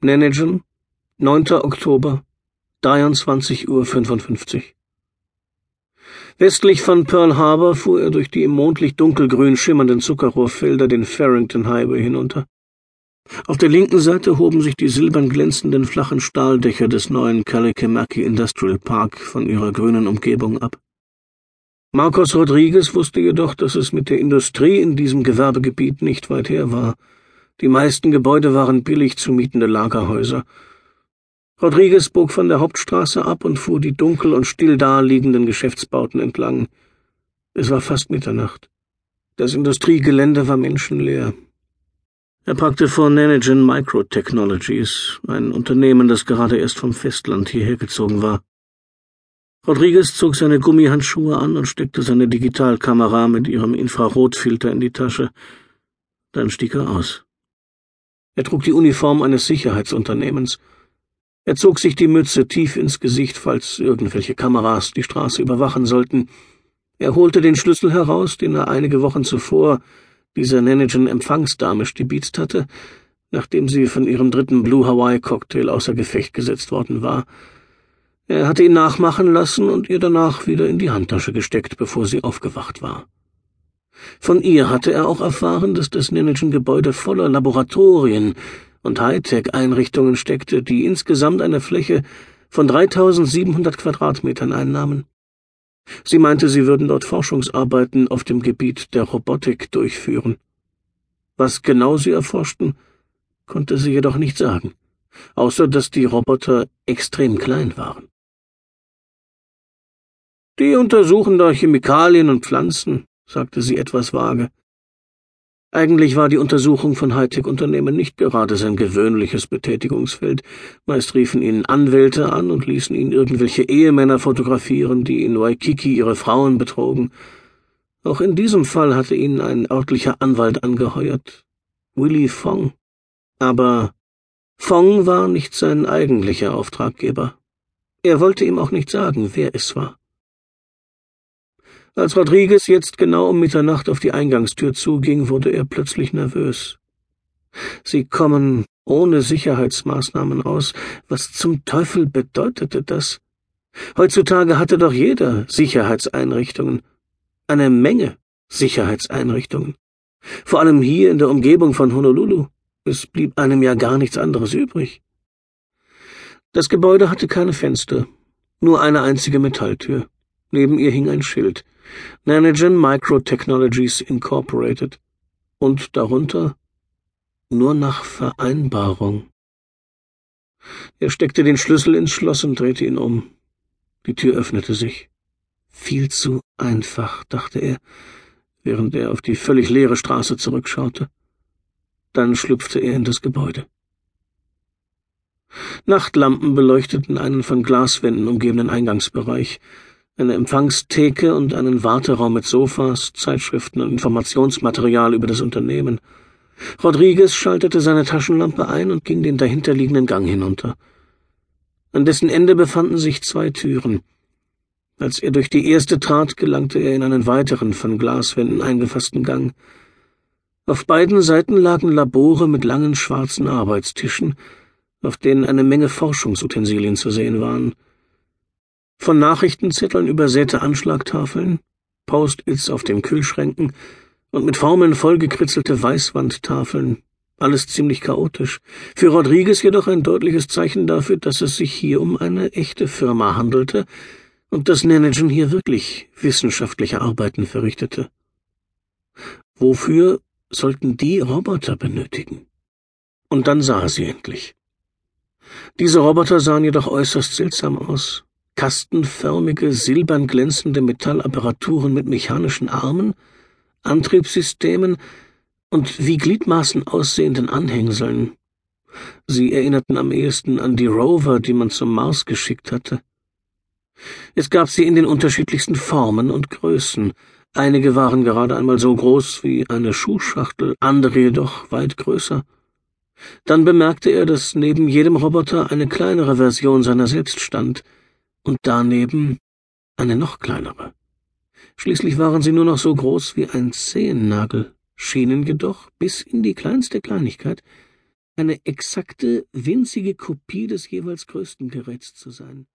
Nanigen, 9. Oktober, 23:55 Uhr. Westlich von Pearl Harbor fuhr er durch die im Mondlicht dunkelgrün schimmernden Zuckerrohrfelder den Farrington Highway hinunter. Auf der linken Seite hoben sich die silbern glänzenden flachen Stahldächer des neuen Kalekimaki Industrial Park von ihrer grünen Umgebung ab. Marcos Rodriguez wusste jedoch, dass es mit der Industrie in diesem Gewerbegebiet nicht weit her war. Die meisten Gebäude waren billig zu mietende Lagerhäuser. Rodriguez bog von der Hauptstraße ab und fuhr die dunkel und still daliegenden Geschäftsbauten entlang. Es war fast Mitternacht. Das Industriegelände war menschenleer. Er parkte vor Nanigen MicroTechnologies, ein Unternehmen, das gerade erst vom Festland hierher gezogen war. Rodriguez zog seine Gummihandschuhe an und steckte seine Digitalkamera mit ihrem Infrarotfilter in die Tasche. Dann stieg er aus. Er trug die Uniform eines Sicherheitsunternehmens. Er zog sich die Mütze tief ins Gesicht, falls irgendwelche Kameras die Straße überwachen sollten. Er holte den Schlüssel heraus, den er einige Wochen zuvor dieser Nanigen-Empfangsdame stibitzt hatte, nachdem sie von ihrem 3. Blue-Hawaii-Cocktail außer Gefecht gesetzt worden war. Er hatte ihn nachmachen lassen und ihr danach wieder in die Handtasche gesteckt, bevor sie aufgewacht war. Von ihr hatte er auch erfahren, dass das Nanigen-Gebäude voller Laboratorien und Hightech-Einrichtungen steckte, die insgesamt eine Fläche von 3.700 Quadratmetern einnahmen. Sie meinte, sie würden dort Forschungsarbeiten auf dem Gebiet der Robotik durchführen. Was genau sie erforschten, konnte sie jedoch nicht sagen, außer dass die Roboter extrem klein waren. »Die untersuchen da Chemikalien und Pflanzen«, sagte sie etwas vage. Eigentlich war die Untersuchung von Hightech-Unternehmen nicht gerade sein gewöhnliches Betätigungsfeld. Meist riefen ihn Anwälte an und ließen ihn irgendwelche Ehemänner fotografieren, die in Waikiki ihre Frauen betrogen. Auch in diesem Fall hatte ihn ein örtlicher Anwalt angeheuert, Willy Fong. Aber Fong war nicht sein eigentlicher Auftraggeber. Er wollte ihm auch nicht sagen, wer es war. Als Rodriguez jetzt genau um Mitternacht auf die Eingangstür zuging, wurde er plötzlich nervös. Sie kommen ohne Sicherheitsmaßnahmen aus. Was zum Teufel bedeutete das? Heutzutage hatte doch jeder Sicherheitseinrichtungen. Eine Menge Sicherheitseinrichtungen. Vor allem hier in der Umgebung von Honolulu. Es blieb einem ja gar nichts anderes übrig. Das Gebäude hatte keine Fenster, nur eine einzige Metalltür. Neben ihr hing ein Schild. Nanigen MicroTechnologies Incorporated. Und darunter nur nach Vereinbarung. Er steckte den Schlüssel ins Schloss und drehte ihn um. Die Tür öffnete sich. Viel zu einfach, dachte er, während er auf die völlig leere Straße zurückschaute. Dann schlüpfte er in das Gebäude. Nachtlampen beleuchteten einen von Glaswänden umgebenen Eingangsbereich, eine Empfangstheke und einen Warteraum mit Sofas, Zeitschriften und Informationsmaterial über das Unternehmen. Rodriguez schaltete seine Taschenlampe ein und ging den dahinterliegenden Gang hinunter. An dessen Ende befanden sich 2 Türen. Als er durch die erste trat, gelangte er in einen weiteren von Glaswänden eingefassten Gang. Auf beiden Seiten lagen Labore mit langen schwarzen Arbeitstischen, auf denen eine Menge Forschungsutensilien zu sehen waren. Von Nachrichtenzetteln übersäte Anschlagtafeln, Post-its auf den Kühlschränken und mit Formeln vollgekritzelte Weißwandtafeln, alles ziemlich chaotisch, für Rodriguez jedoch ein deutliches Zeichen dafür, dass es sich hier um eine echte Firma handelte und dass Nanigen hier wirklich wissenschaftliche Arbeiten verrichtete. Wofür sollten die Roboter benötigen? Und dann sah er sie endlich. Diese Roboter sahen jedoch äußerst seltsam aus. Kastenförmige, silbern glänzende Metallapparaturen mit mechanischen Armen, Antriebssystemen und wie Gliedmaßen aussehenden Anhängseln. Sie erinnerten am ehesten an die Rover, die man zum Mars geschickt hatte. Es gab sie in den unterschiedlichsten Formen und Größen. Einige waren gerade einmal so groß wie eine Schuhschachtel, andere jedoch weit größer. Dann bemerkte er, dass neben jedem Roboter eine kleinere Version seiner selbst stand, und daneben eine noch kleinere. Schließlich waren sie nur noch so groß wie ein Zehennagel, schienen jedoch bis in die kleinste Kleinigkeit eine exakte, winzige Kopie des jeweils größten Geräts zu sein.